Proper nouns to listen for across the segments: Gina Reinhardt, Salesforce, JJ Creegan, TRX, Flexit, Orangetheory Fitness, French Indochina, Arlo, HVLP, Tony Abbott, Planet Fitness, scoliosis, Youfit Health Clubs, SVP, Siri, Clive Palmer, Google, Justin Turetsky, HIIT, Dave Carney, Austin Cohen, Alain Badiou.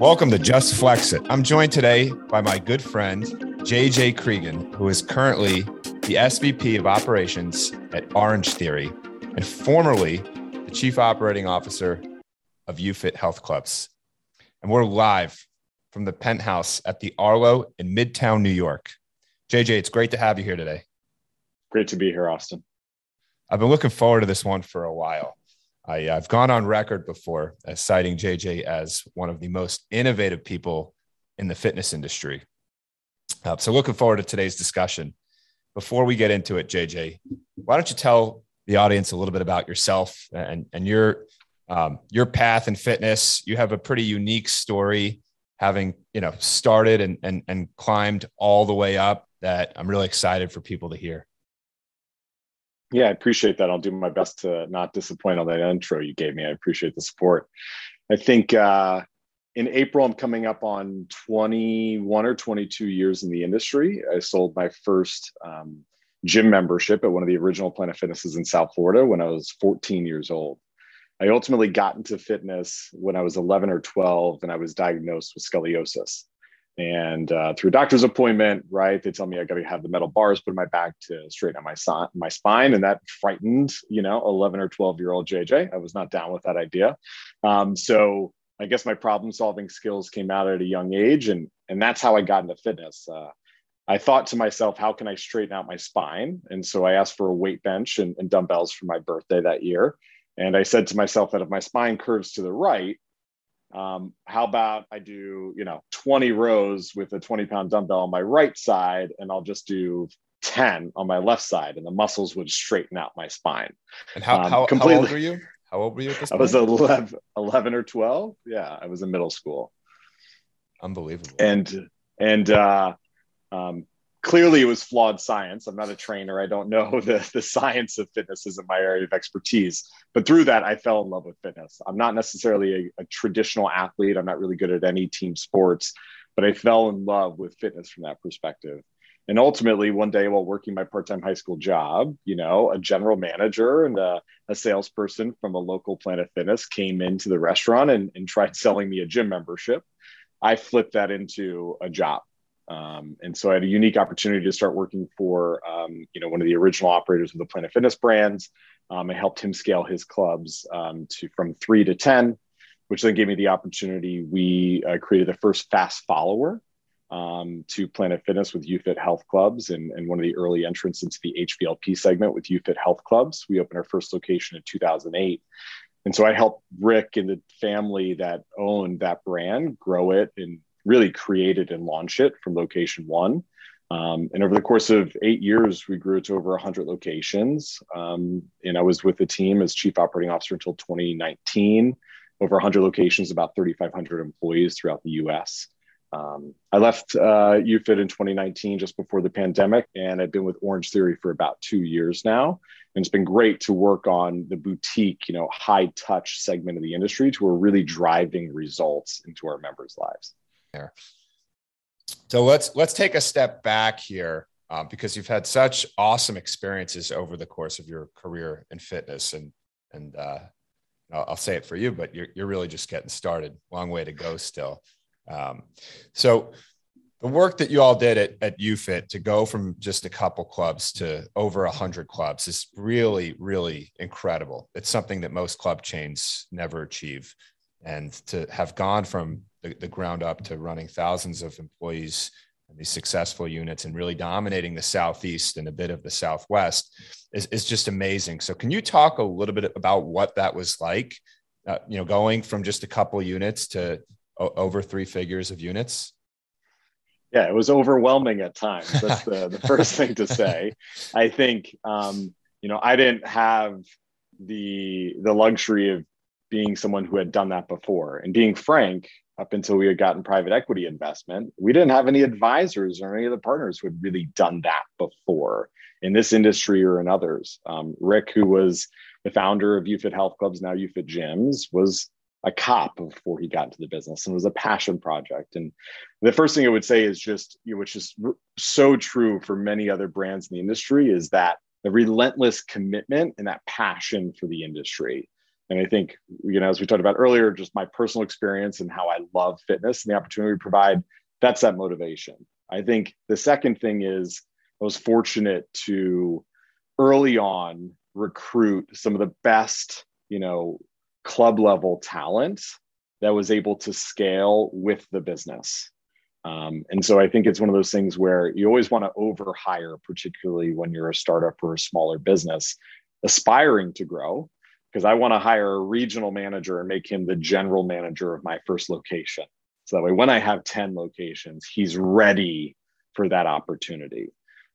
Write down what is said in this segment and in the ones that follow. Welcome to Just FlexIt. I'm joined today by my good friend, JJ Creegan, who is currently the SVP of Operations at Orangetheory and formerly the Chief Operating Officer of Youfit Health Clubs. And we're live from the penthouse at the Arlo in Midtown, New York. JJ, it's great to have you here today. Great to be here, Austin. I've been looking forward to this one for a while. I've gone on record before as citing JJ as one of the most innovative people in the fitness industry. So looking forward to today's discussion. Before we get into it, JJ, why don't you tell the audience a little bit about yourself and your path in fitness? You have a pretty unique story, having started and climbed all the way up, that I'm really excited for people to hear. Yeah, I appreciate that. I'll do my best to not disappoint on that intro you gave me. I appreciate the support. I think in April, I'm coming up on 21 or 22 years in the industry. I sold my first gym membership at one of the original Planet Fitnesses in South Florida when I was 14 years old. I ultimately got into fitness when I was 11 or 12 and I was diagnosed with scoliosis. And through a doctor's appointment, right, they tell me I got to have the metal bars put in my back to straighten out my spine. And that frightened, 11 or 12-year-old JJ. I was not down with that idea. So I guess my problem-solving skills came out at a young age, and that's how I got into fitness. I thought to myself, how can I straighten out my spine? And so I asked for a weight bench and dumbbells for my birthday that year. And I said to myself that if my spine curves to the right, how about I do, 20 rows with a 20-pound dumbbell on my right side, and I'll just do 10 on my left side, and the muscles would straighten out my spine. And how old were you? How old were you at this point? I was 11 or 12. Yeah, I was in middle school. Unbelievable. And clearly it was flawed science. I'm not a trainer. I don't know the science of fitness isn't my area of expertise. But through that, I fell in love with fitness. I'm not necessarily a traditional athlete. I'm not really good at any team sports, but I fell in love with fitness from that perspective. And ultimately, one day while working my part-time high school job, a general manager and a salesperson from a local Planet Fitness came into the restaurant and tried selling me a gym membership. I flipped that into a job. And so I had a unique opportunity to start working for, one of the original operators of the Planet Fitness brands. I helped him scale his clubs from 3 to 10, which then gave me the opportunity. We created the first fast follower to Planet Fitness with Youfit Health Clubs, and one of the early entrants into the HVLP segment with Youfit Health Clubs. We opened our first location in 2008. And so I helped Rick and the family that owned that brand grow it and really created and launched it from location one. And over the course of 8 years, we grew to over 100 locations. And I was with the team as Chief Operating Officer until 2019, over 100 locations, about 3,500 employees throughout the U.S. I left Youfit in 2019, just before the pandemic, and I've been with Orangetheory for about 2 years now. And it's been great to work on the boutique, high touch segment of the industry to where we're really driving results into our members' lives. There. So let's take a step back here because you've had such awesome experiences over the course of your career in fitness, and I'll say it for you, but you're really just getting started. Long way to go still. So the work that you all did at Youfit to go from just a couple clubs to over 100 clubs is really, really incredible. It's something that most club chains never achieve, and to have gone from the ground up to running thousands of employees and these successful units and really dominating the Southeast and a bit of the Southwest is just amazing. So can you talk a little bit about what that was like, going from just a couple units to over three figures of units? Yeah, it was overwhelming at times. That's the first thing to say. I think, I didn't have the luxury of being someone who had done that before, and being frank, up until we had gotten private equity investment, we didn't have any advisors or any of the partners who had really done that before in this industry or in others. Rick, who was the founder of Youfit Health Clubs, now Youfit Gyms, was a cop before he got into the business, and was a passion project. And the first thing I would say is just, which is so true for many other brands in the industry, is that the relentless commitment and that passion for the industry. And I think, you know, as we talked about earlier, just my personal experience and how I love fitness and the opportunity we provide, that's that motivation. I think the second thing is I was fortunate to early on recruit some of the best, you know, club level talent that was able to scale with the business. And so I think it's one of those things where you always want to overhire, particularly when you're a startup or a smaller business aspiring to grow, because I want to hire a regional manager and make him the general manager of my first location. So that way, when I have 10 locations, he's ready for that opportunity.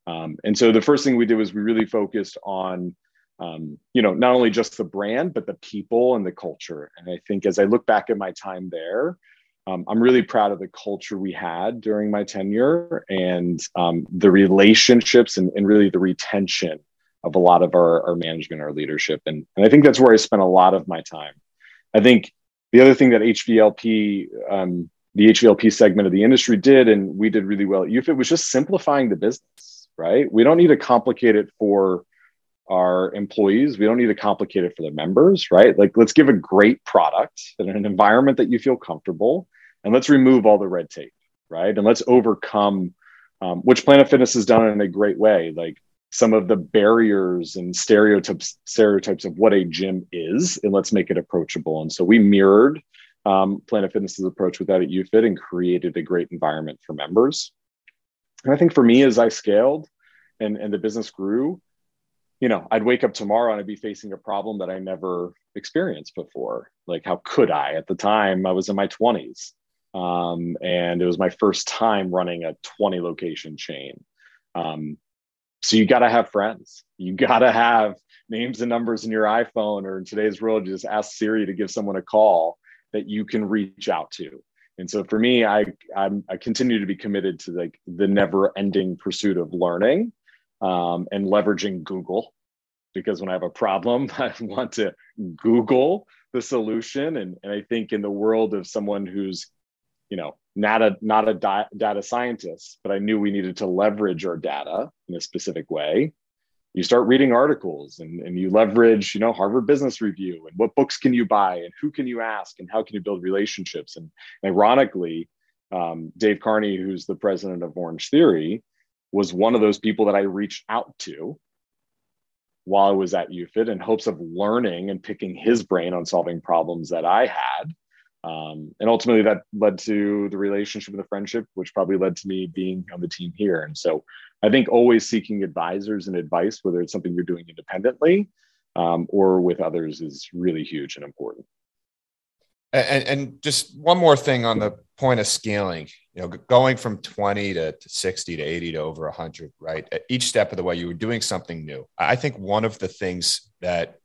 And so the first thing we did was we really focused on, you know, not only just the brand, but the people and the culture. And I think as I look back at my time there, I'm really proud of the culture we had during my tenure and the relationships and really the retention of a lot of our management, our leadership. And I think that's where I spent a lot of my time. I think the other thing that the HVLP segment of the industry did, and we did really well at Youfit, was just simplifying the business, right? We don't need to complicate it for our employees. We don't need to complicate it for the members, right? Like, let's give a great product in an environment that you feel comfortable, and let's remove all the red tape, right? And let's overcome, which Planet Fitness has done in a great way, like some of the barriers and stereotypes of what a gym is, and let's make it approachable. And so we mirrored Planet Fitness's approach with that at Youfit and created a great environment for members. And I think for me, as I scaled and the business grew, you know, I'd wake up tomorrow and I'd be facing a problem that I never experienced before. Like, how could I? At the time, I was in my 20s, and it was my first time running a 20 location chain. So you got to have friends. You got to have names and numbers in your iPhone, or in today's world, you just ask Siri to give someone a call that you can reach out to. And so for me, I continue to be committed to like the never-ending pursuit of learning. And leveraging Google, because when I have a problem, I want to Google the solution. And I think in the world of someone who's, you know, not a data scientist, but I knew we needed to leverage our data in a specific way, you start reading articles and you leverage, you know, Harvard Business Review and what books can you buy and who can you ask and how can you build relationships. And ironically, Dave Carney, who's the president of Orangetheory, was one of those people that I reached out to while I was at Youfit in hopes of learning and picking his brain on solving problems that I had. And ultimately that led to the relationship and the friendship, which probably led to me being on the team here. And so I think always seeking advisors and advice, whether it's something you're doing independently or with others, is really huge and important. And just one more thing on the point of scaling, you know, going from 20 to 60 to 80 to over 100, right? At each step of the way, you were doing something new. I think one of the things that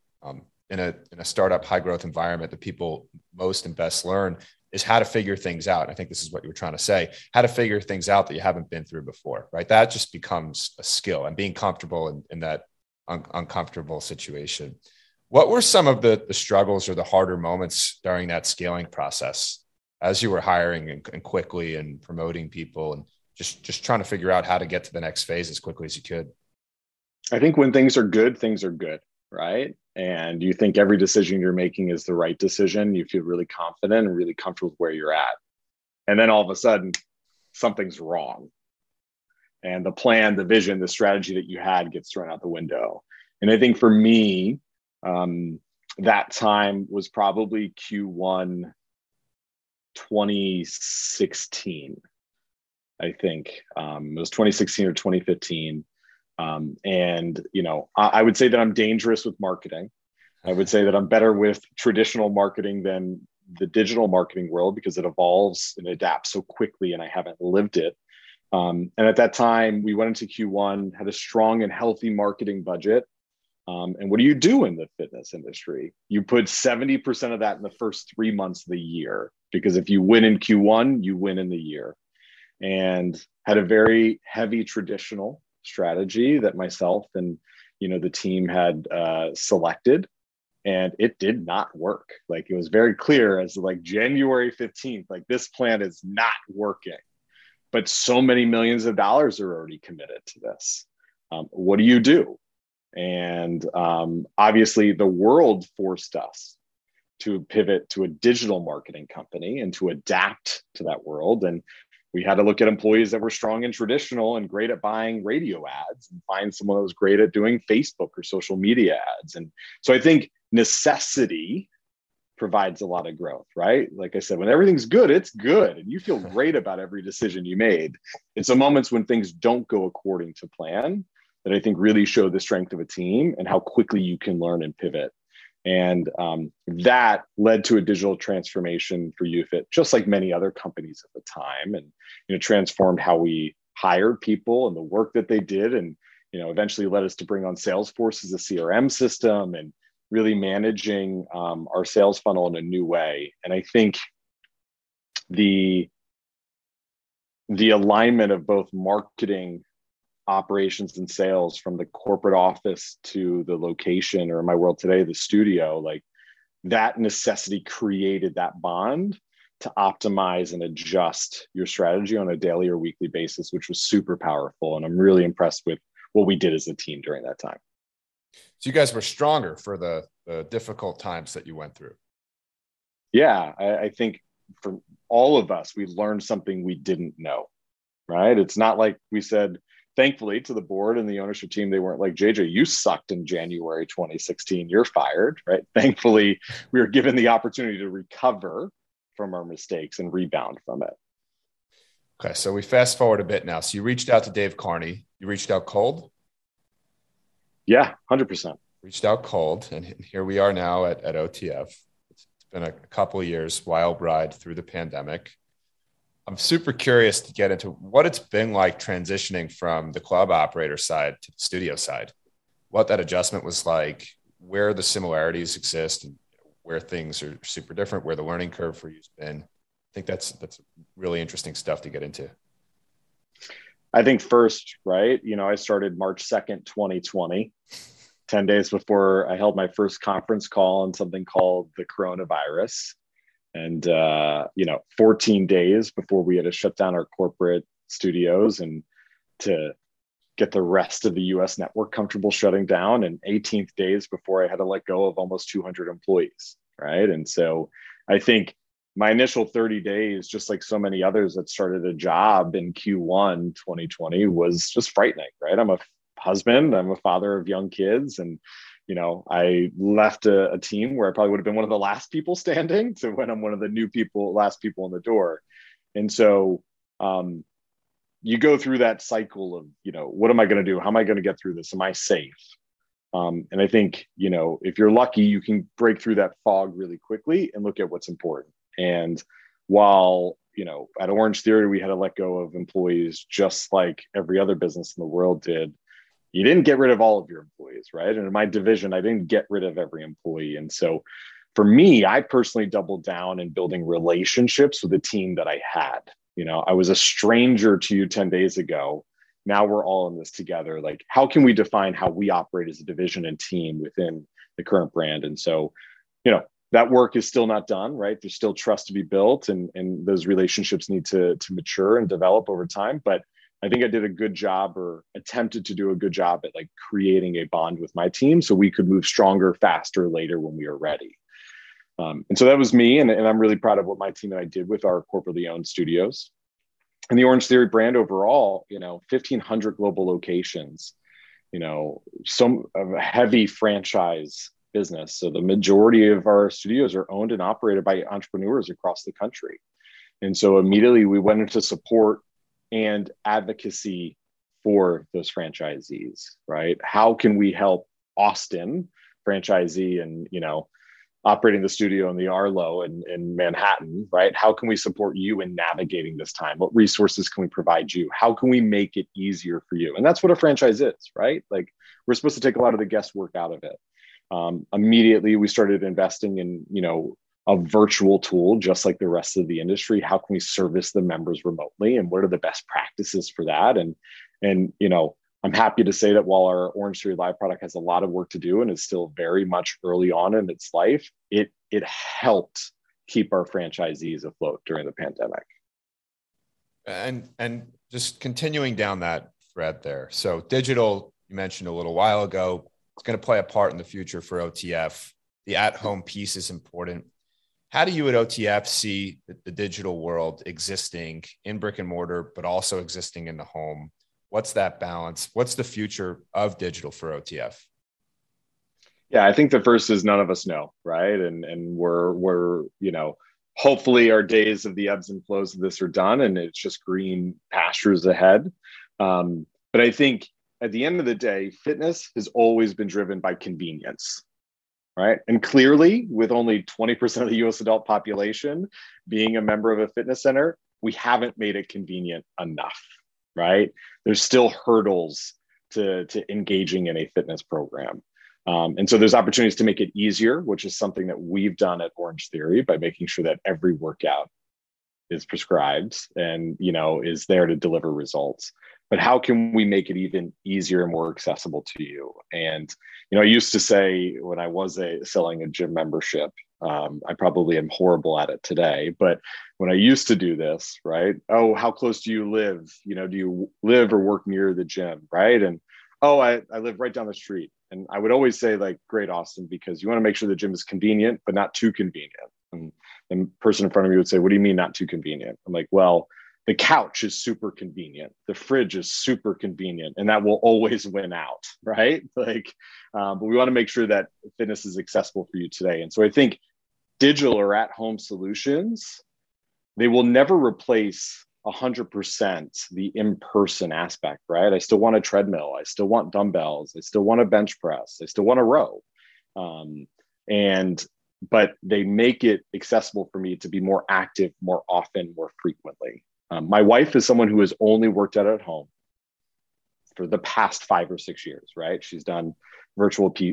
in a startup high growth environment that people most and best learn is how to figure things out. And I think this is what you were trying to say, how to figure things out that you haven't been through before, right? That just becomes a skill, and being comfortable in that uncomfortable situation. What were some of the struggles or the harder moments during that scaling process as you were hiring and quickly and promoting people and just trying to figure out how to get to the next phase as quickly as you could? I think when things are good, right? And you think every decision you're making is the right decision. You feel really confident and really comfortable where you're at. And then all of a sudden, something's wrong. And the plan, the vision, the strategy that you had gets thrown out the window. And I think for me, that time was probably Q1 2016, I think. It was 2016 or 2015. And, you know, I would say that I'm dangerous with marketing. I would say that I'm better with traditional marketing than the digital marketing world because it evolves and adapts so quickly, and I haven't lived it. And at that time, we went into Q1, had a strong and healthy marketing budget. And what do you do in the fitness industry? You put 70% of that in the first 3 months of the year, because if you win in Q1, you win in the year. And had a very heavy traditional strategy that myself and, you know, the team had selected, and it did not work. Like, it was very clear as like January 15th, like, this plan is not working, but so many millions of dollars are already committed to this. What do you do? And obviously the world forced us to pivot to a digital marketing company and to adapt to that world. And we had to look at employees that were strong and traditional and great at buying radio ads and find someone that was great at doing Facebook or social media ads. And so I think necessity provides a lot of growth, right? Like I said, when everything's good, it's good. And you feel great about every decision you made. It's the moments when things don't go according to plan that I think really show the strength of a team and how quickly you can learn and pivot. And that led to a digital transformation for Youfit, just like many other companies at the time, and transformed how we hired people and the work that they did, and eventually led us to bring on Salesforce as a CRM system and really managing our sales funnel in a new way. And I think the alignment of both marketing, operations, and sales from the corporate office to the location, or in my world today, the studio, like that necessity created that bond to optimize and adjust your strategy on a daily or weekly basis, which was super powerful. And I'm really impressed with what we did as a team during that time. So you guys were stronger for the difficult times that you went through. Yeah, I think for all of us, we learned something we didn't know, right? It's not like we said, thankfully, to the board and the ownership team, they weren't like, JJ, you sucked in January 2016. You're fired, right? Thankfully, we were given the opportunity to recover from our mistakes and rebound from it. Okay, so we fast forward a bit now. So you reached out to Dave Carney. You reached out cold? Yeah, 100%. Reached out cold. And here we are now at OTF. It's been a couple of years, wild ride through the pandemic. I'm super curious to get into what it's been like transitioning from the club operator side to the studio side, what that adjustment was like, where the similarities exist and where things are super different, where the learning curve for you has been. I think that's really interesting stuff to get into. I think first, right, I started March 2nd, 2020, 10 days before I held my first conference call on something called the coronavirus. And, 14 days before we had to shut down our corporate studios and to get the rest of the U.S. network comfortable shutting down, and 18 days before I had to let go of almost 200 employees, right? And so I think my initial 30 days, just like so many others that started a job in Q1 2020, was just frightening, right? I'm a husband, I'm a father of young kids, and I left a team where I probably would have been one of the last people standing to when I'm one of the last people in the door. And so you go through that cycle of, what am I going to do? How am I going to get through this? Am I safe? And I think, if you're lucky, you can break through that fog really quickly and look at what's important. And while, at Orange Theory, we had to let go of employees just like every other business in the world did. You didn't get rid of all of your employees, right? And in my division, I didn't get rid of every employee. And so for me, I personally doubled down in building relationships with the team that I had. I was a stranger to you 10 days ago. Now we're all in this together. Like, how can we define how we operate as a division and team within the current brand? And so, that work is still not done, right? There's still trust to be built, and those relationships need to mature and develop over time. But I think I did a good job, or attempted to do a good job, at creating a bond with my team so we could move stronger, faster, later when we were ready. And so that was me. And I'm really proud of what my team and I did with our corporately owned studios. And the Orange Theory brand overall, 1,500 global locations, some of a heavy franchise business. So the majority of our studios are owned and operated by entrepreneurs across the country. And so immediately we went into support and advocacy for those franchisees, right? How can we help Austin franchisee and, operating the studio in the Arlo in Manhattan, right? How can we support you in navigating this time? What resources can we provide you? How can we make it easier for you? And that's what a franchise is, right? Like, we're supposed to take a lot of the guesswork out of it. Immediately we started investing in, a virtual tool, just like the rest of the industry. How can we service the members remotely, and what are the best practices for that? And I'm happy to say that while our Orange Theory Live product has a lot of work to do and is still very much early on in its life, it helped keep our franchisees afloat during the pandemic. And just continuing down that thread there. So digital, you mentioned a little while ago, it's going to play a part in the future for OTF. the at-home piece is important. How do you at OTF see the digital world existing in brick and mortar, but also existing in the home? What's that balance? What's the future of digital for OTF? Yeah, I think the first is none of us know, right? And we're you know, hopefully our days of the ebbs and flows of this are done, and it's just green pastures ahead. But I think at the end of the day, fitness has always been driven by convenience, right? And clearly, with only 20% of the U.S. adult population being a member of a fitness center, we haven't made it convenient enough, right? There's still hurdles to engaging in a fitness program. And so there's opportunities to make it easier, which is something that we've done at Orange Theory by making sure that every workout is prescribed and, you know, is there to deliver results. But how can we make it even easier and more accessible to you? And, you know, I used to say when I was selling a gym membership, I probably am horrible at it today, but when I used to do this, right? Oh, how close do you live? You know, do you live or work near the gym, right? And, oh, I live right down the street. And I would always say, like, great, Austin, because you want to make sure the gym is convenient, but not too convenient. And the person in front of me would say, what do you mean not too convenient? I'm like, well, the couch is super convenient. The fridge is super convenient. And that will always win out, right? Like, but we want to make sure that fitness is accessible for you today. And so I think digital or at-home solutions, they will never replace 100% the in-person aspect, right? I still want a treadmill. I still want dumbbells. I still want a bench press. I still want a row. But they make it accessible for me to be more active, more often, more frequently. My wife is someone who has only worked out at home for the past 5 or 6 years, right? She's done virtual PT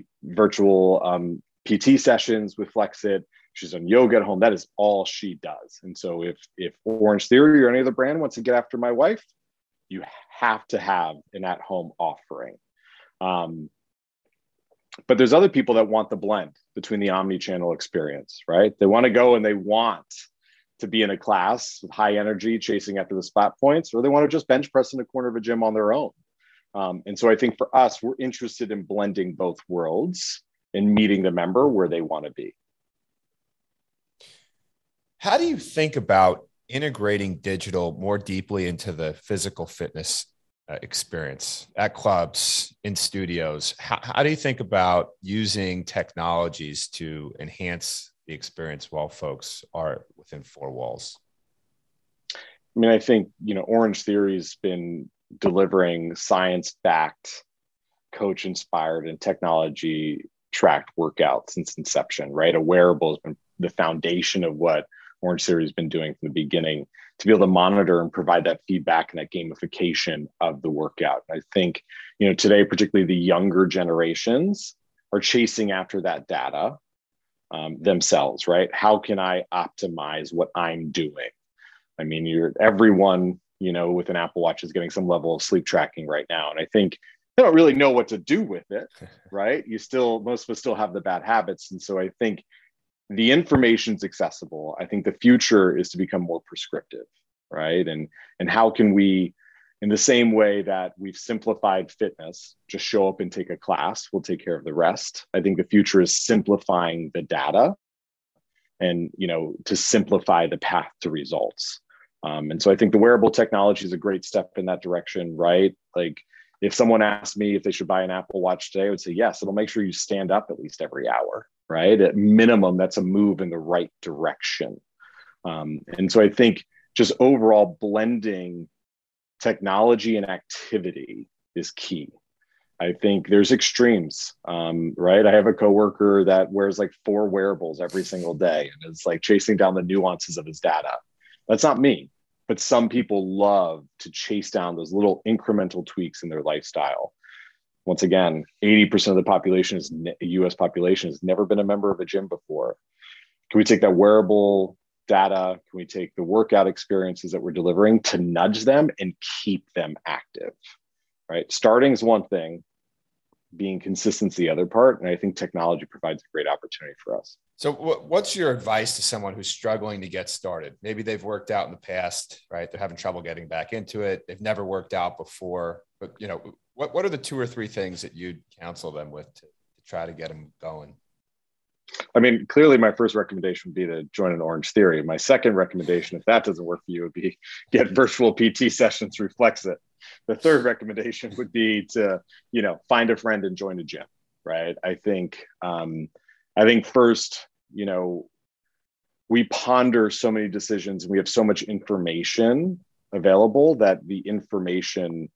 sessions with Flexit. She's on yoga at home. That is all she does. And so if Orange Theory or any other brand wants to get after my wife, you have to have an at-home offering. But there's other people that want the blend between the omni-channel experience, right? They want to go and they want to be in a class with high energy, chasing after the spot points, or they want to just bench press in the corner of a gym on their own. And so I think for us, we're interested in blending both worlds and meeting the member where they want to be. How do you think about integrating digital more deeply into the physical fitness experience at clubs, in studios? How do you think about using technologies to enhance the experience while folks are within four walls? I mean, I think, you know, Orange Theory's been delivering science-backed, coach-inspired, and technology-tracked workouts since inception, right? A wearable has been the foundation of what Orange Theory has been doing from the beginning, to be able to monitor and provide that feedback and that gamification of the workout. I think, you know, today, particularly the younger generations are chasing after that data themselves, right? How can I optimize what I'm doing? I mean, everyone, you know, with an Apple Watch is getting some level of sleep tracking right now. And I think they don't really know what to do with it, right? Most of us still have the bad habits. And so I think the information's accessible. I think the future is to become more prescriptive, right? And how can we, in the same way that we've simplified fitness, just show up and take a class, we'll take care of the rest. I think the future is simplifying the data and, you know, to simplify the path to results. And so I think the wearable technology is a great step in that direction, right? Like, if someone asked me if they should buy an Apple Watch today, I would say, yes, it'll make sure you stand up at least every hour, right? At minimum, that's a move in the right direction. And so I think just overall blending technology and activity is key. I think there's extremes, right? I have a coworker that wears like 4 wearables every single day and is like chasing down the nuances of his data. That's not me. But some people love to chase down those little incremental tweaks in their lifestyle. Once again, 80% of the population is U.S. population has never been a member of a gym before. Can we take that wearable data? Can we take the workout experiences that we're delivering to nudge them and keep them active, right? Starting is one thing, being consistent is the other part. And I think technology provides a great opportunity for us. So what's your advice to someone who's struggling to get started? Maybe they've worked out in the past, right? They're having trouble getting back into it. They've never worked out before, but, you know, what are the 2 or 3 things that you'd counsel them with to try to get them going? I mean, clearly my first recommendation would be to join an Orange Theory. My second recommendation, if that doesn't work for you, would be get virtual PT sessions through Flexit. The third recommendation would be to, you know, find a friend and join a gym, right? I think first, you know, we ponder so many decisions and we have so much information available that the information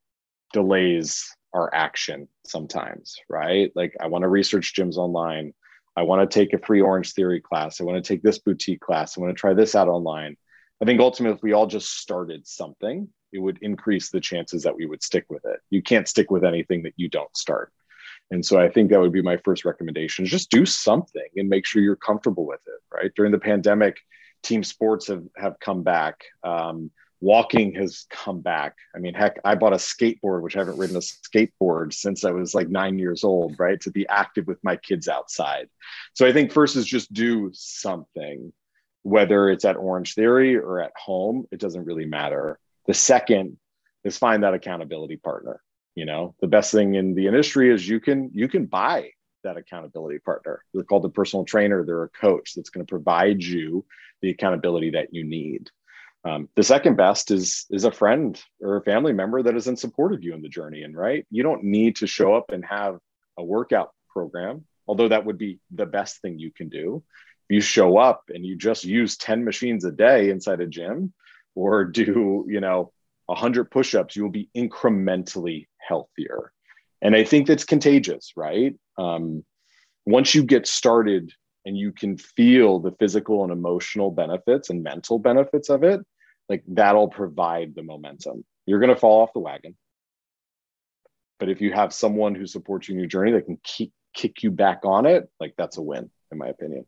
delays our action sometimes, right? Like, I want to research gyms online. I want to take a free Orange Theory class. I want to take this boutique class. I want to try this out online. I think ultimately, if we all just started something, it would increase the chances that we would stick with it. You can't stick with anything that you don't start. And so I think that would be my first recommendation, is just do something and make sure you're comfortable with it, right? During the pandemic, team sports have come back. Walking has come back. I mean, heck, I bought a skateboard, which I haven't ridden a skateboard since I was like 9 years old, right? To be active with my kids outside. So I think first is just do something, whether it's at Orange Theory or at home, it doesn't really matter. The second is find that accountability partner. You know, the best thing in the industry is you can buy that accountability partner. They're called the personal trainer. They're a coach that's going to provide you the accountability that you need. The second best is a friend or a family member that is in support of you in the journey. And right, you don't need to show up and have a workout program, although that would be the best thing you can do. If you show up and you just use 10 machines a day inside a gym, or do, you know, 100 push-ups, you will be incrementally healthier. And I think that's contagious, right? Once you get started and you can feel the physical and emotional benefits and mental benefits of it, like, that'll provide the momentum. You're going to fall off the wagon. But if you have someone who supports you in your journey that can kick you back on it, like, that's a win, in my opinion.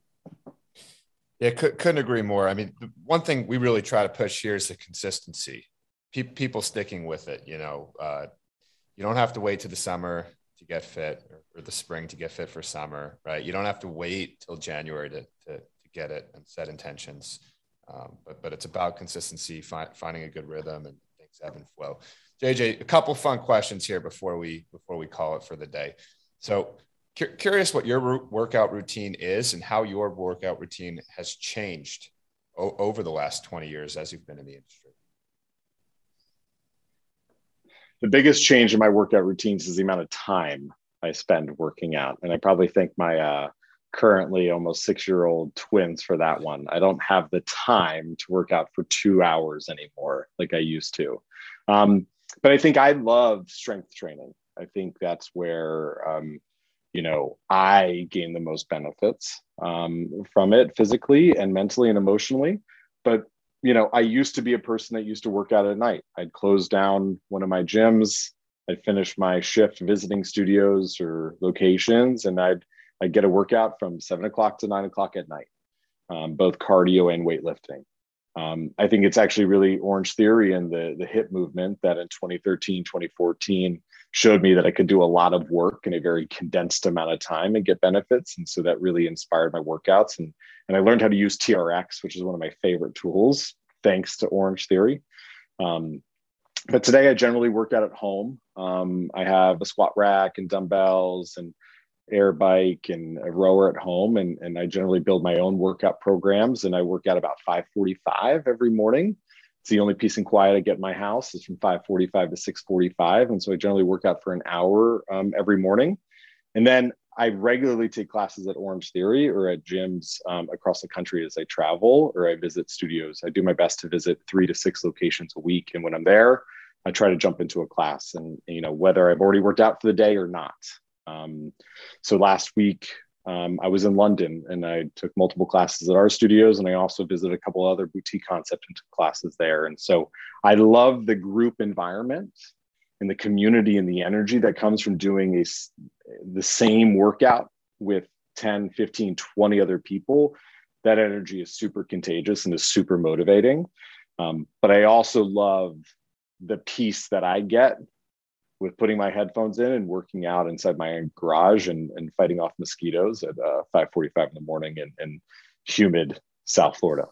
Yeah, couldn't agree more. I mean, one thing we really try to push here is the consistency. People sticking with it, you know, you don't have to wait to the summer to get fit, or the spring to get fit for summer, right? You don't have to wait till January to get it and set intentions. But it's about consistency, finding a good rhythm, and things ebb and flow. JJ, a couple fun questions here before we call it for the day. So curious what your workout routine is and how your workout routine has changed over the last 20 years as you've been in the industry. The biggest change in my workout routines is the amount of time I spend working out. And I probably thank my currently almost 6-year-old twins for that one. I don't have the time to work out for 2 hours anymore like I used to. But I think I love strength training. I think that's where, you know, I gain the most benefits from it, physically and mentally and emotionally. But you know, I used to be a person that used to work out at night. I'd close down one of my gyms. I'd finish my shift visiting studios or locations, and I'd get a workout from 7 o'clock to 9 o'clock at night, both cardio and weightlifting. I think it's actually really Orange Theory and the HIIT movement that in 2013, 2014 showed me that I could do a lot of work in a very condensed amount of time and get benefits. And so that really inspired my workouts. And I learned how to use TRX, which is one of my favorite tools, thanks to Orange Theory. But today I generally work out at home. I have a squat rack and dumbbells and air bike and a rower at home. And I generally build my own workout programs, and I work out about 5:45 every morning. It's the only peace and quiet I get in my house is from 5:45 to 6:45. And so I generally work out for an hour every morning. And then I regularly take classes at Orange Theory or at gyms across the country as I travel, or I visit studios. I do my best to visit 3 to 6 locations a week. And when I'm there, I try to jump into a class, and, you know, whether I've already worked out for the day or not. So last week, I was in London and I took multiple classes at our studios, and I also visited a couple other boutique concept and took classes there. And so I love the group environment and the community and the energy that comes from doing the same workout with 10, 15, 20 other people. That energy is super contagious and is super motivating. But I also love the peace that I get with putting my headphones in and working out inside my own garage and fighting off mosquitoes at 5:45 in the morning in humid South Florida.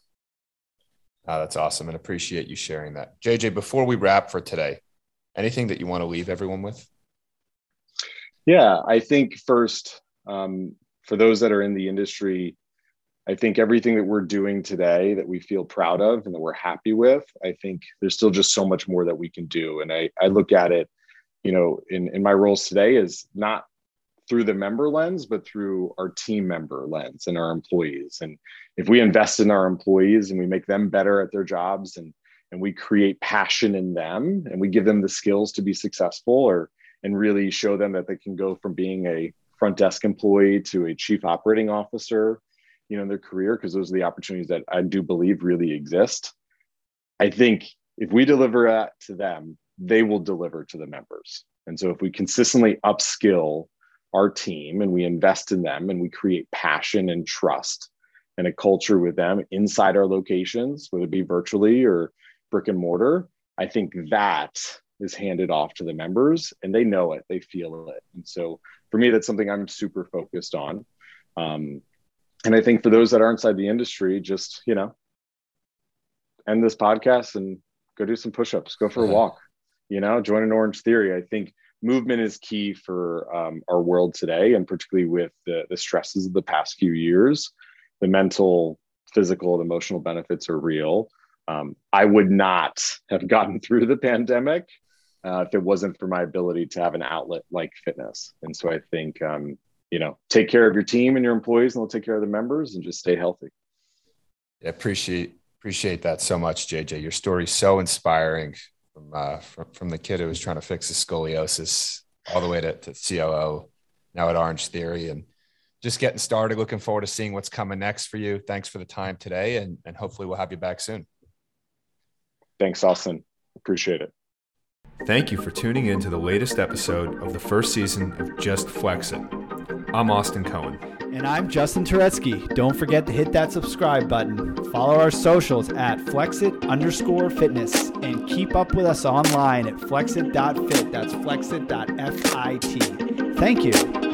Oh, that's awesome, and appreciate you sharing that. JJ, before we wrap for today, anything that you want to leave everyone with? Yeah, I think first, for those that are in the industry, I think everything that we're doing today that we feel proud of and that we're happy with, I think there's still just so much more that we can do. And I look at it, you know, in my roles today is not through the member lens, but through our team member lens and our employees. And if we invest in our employees and we make them better at their jobs and we create passion in them and we give them the skills to be successful and really show them that they can go from being a front desk employee to a chief operating officer, you know, in their career, because those are the opportunities that I do believe really exist. I think if we deliver that to them, they will deliver to the members. And so if we consistently upskill our team and we invest in them and we create passion and trust and a culture with them inside our locations, whether it be virtually or brick and mortar, I think that is handed off to the members and they know it, they feel it. And so for me, that's something I'm super focused on. And I think for those that are inside the industry, just, you know, end this podcast and go do some push-ups, go for a walk, you know, join an Orange Theory. I think movement is key for our world today, and particularly with the stresses of the past few years, the mental, physical, and emotional benefits are real. I would not have gotten through the pandemic if it wasn't for my ability to have an outlet like fitness. And so I think, you know, take care of your team and your employees, and they'll take care of the members, and just stay healthy. I appreciate that so much, JJ. Your story's so inspiring, from the kid who was trying to fix his scoliosis all the way to COO, now at Orange Theory, and just getting started. Looking forward to seeing what's coming next for you. Thanks for the time today, and hopefully we'll have you back soon. Thanks, Austin. Appreciate it. Thank you for tuning in to the latest episode of the first season of Just FlexIt. I'm Austin Cohen. And I'm Justin Turetsky. Don't forget to hit that subscribe button. Follow our socials at flexit_fitness and keep up with us online at flexit.fit. That's flexit.fit. Thank you.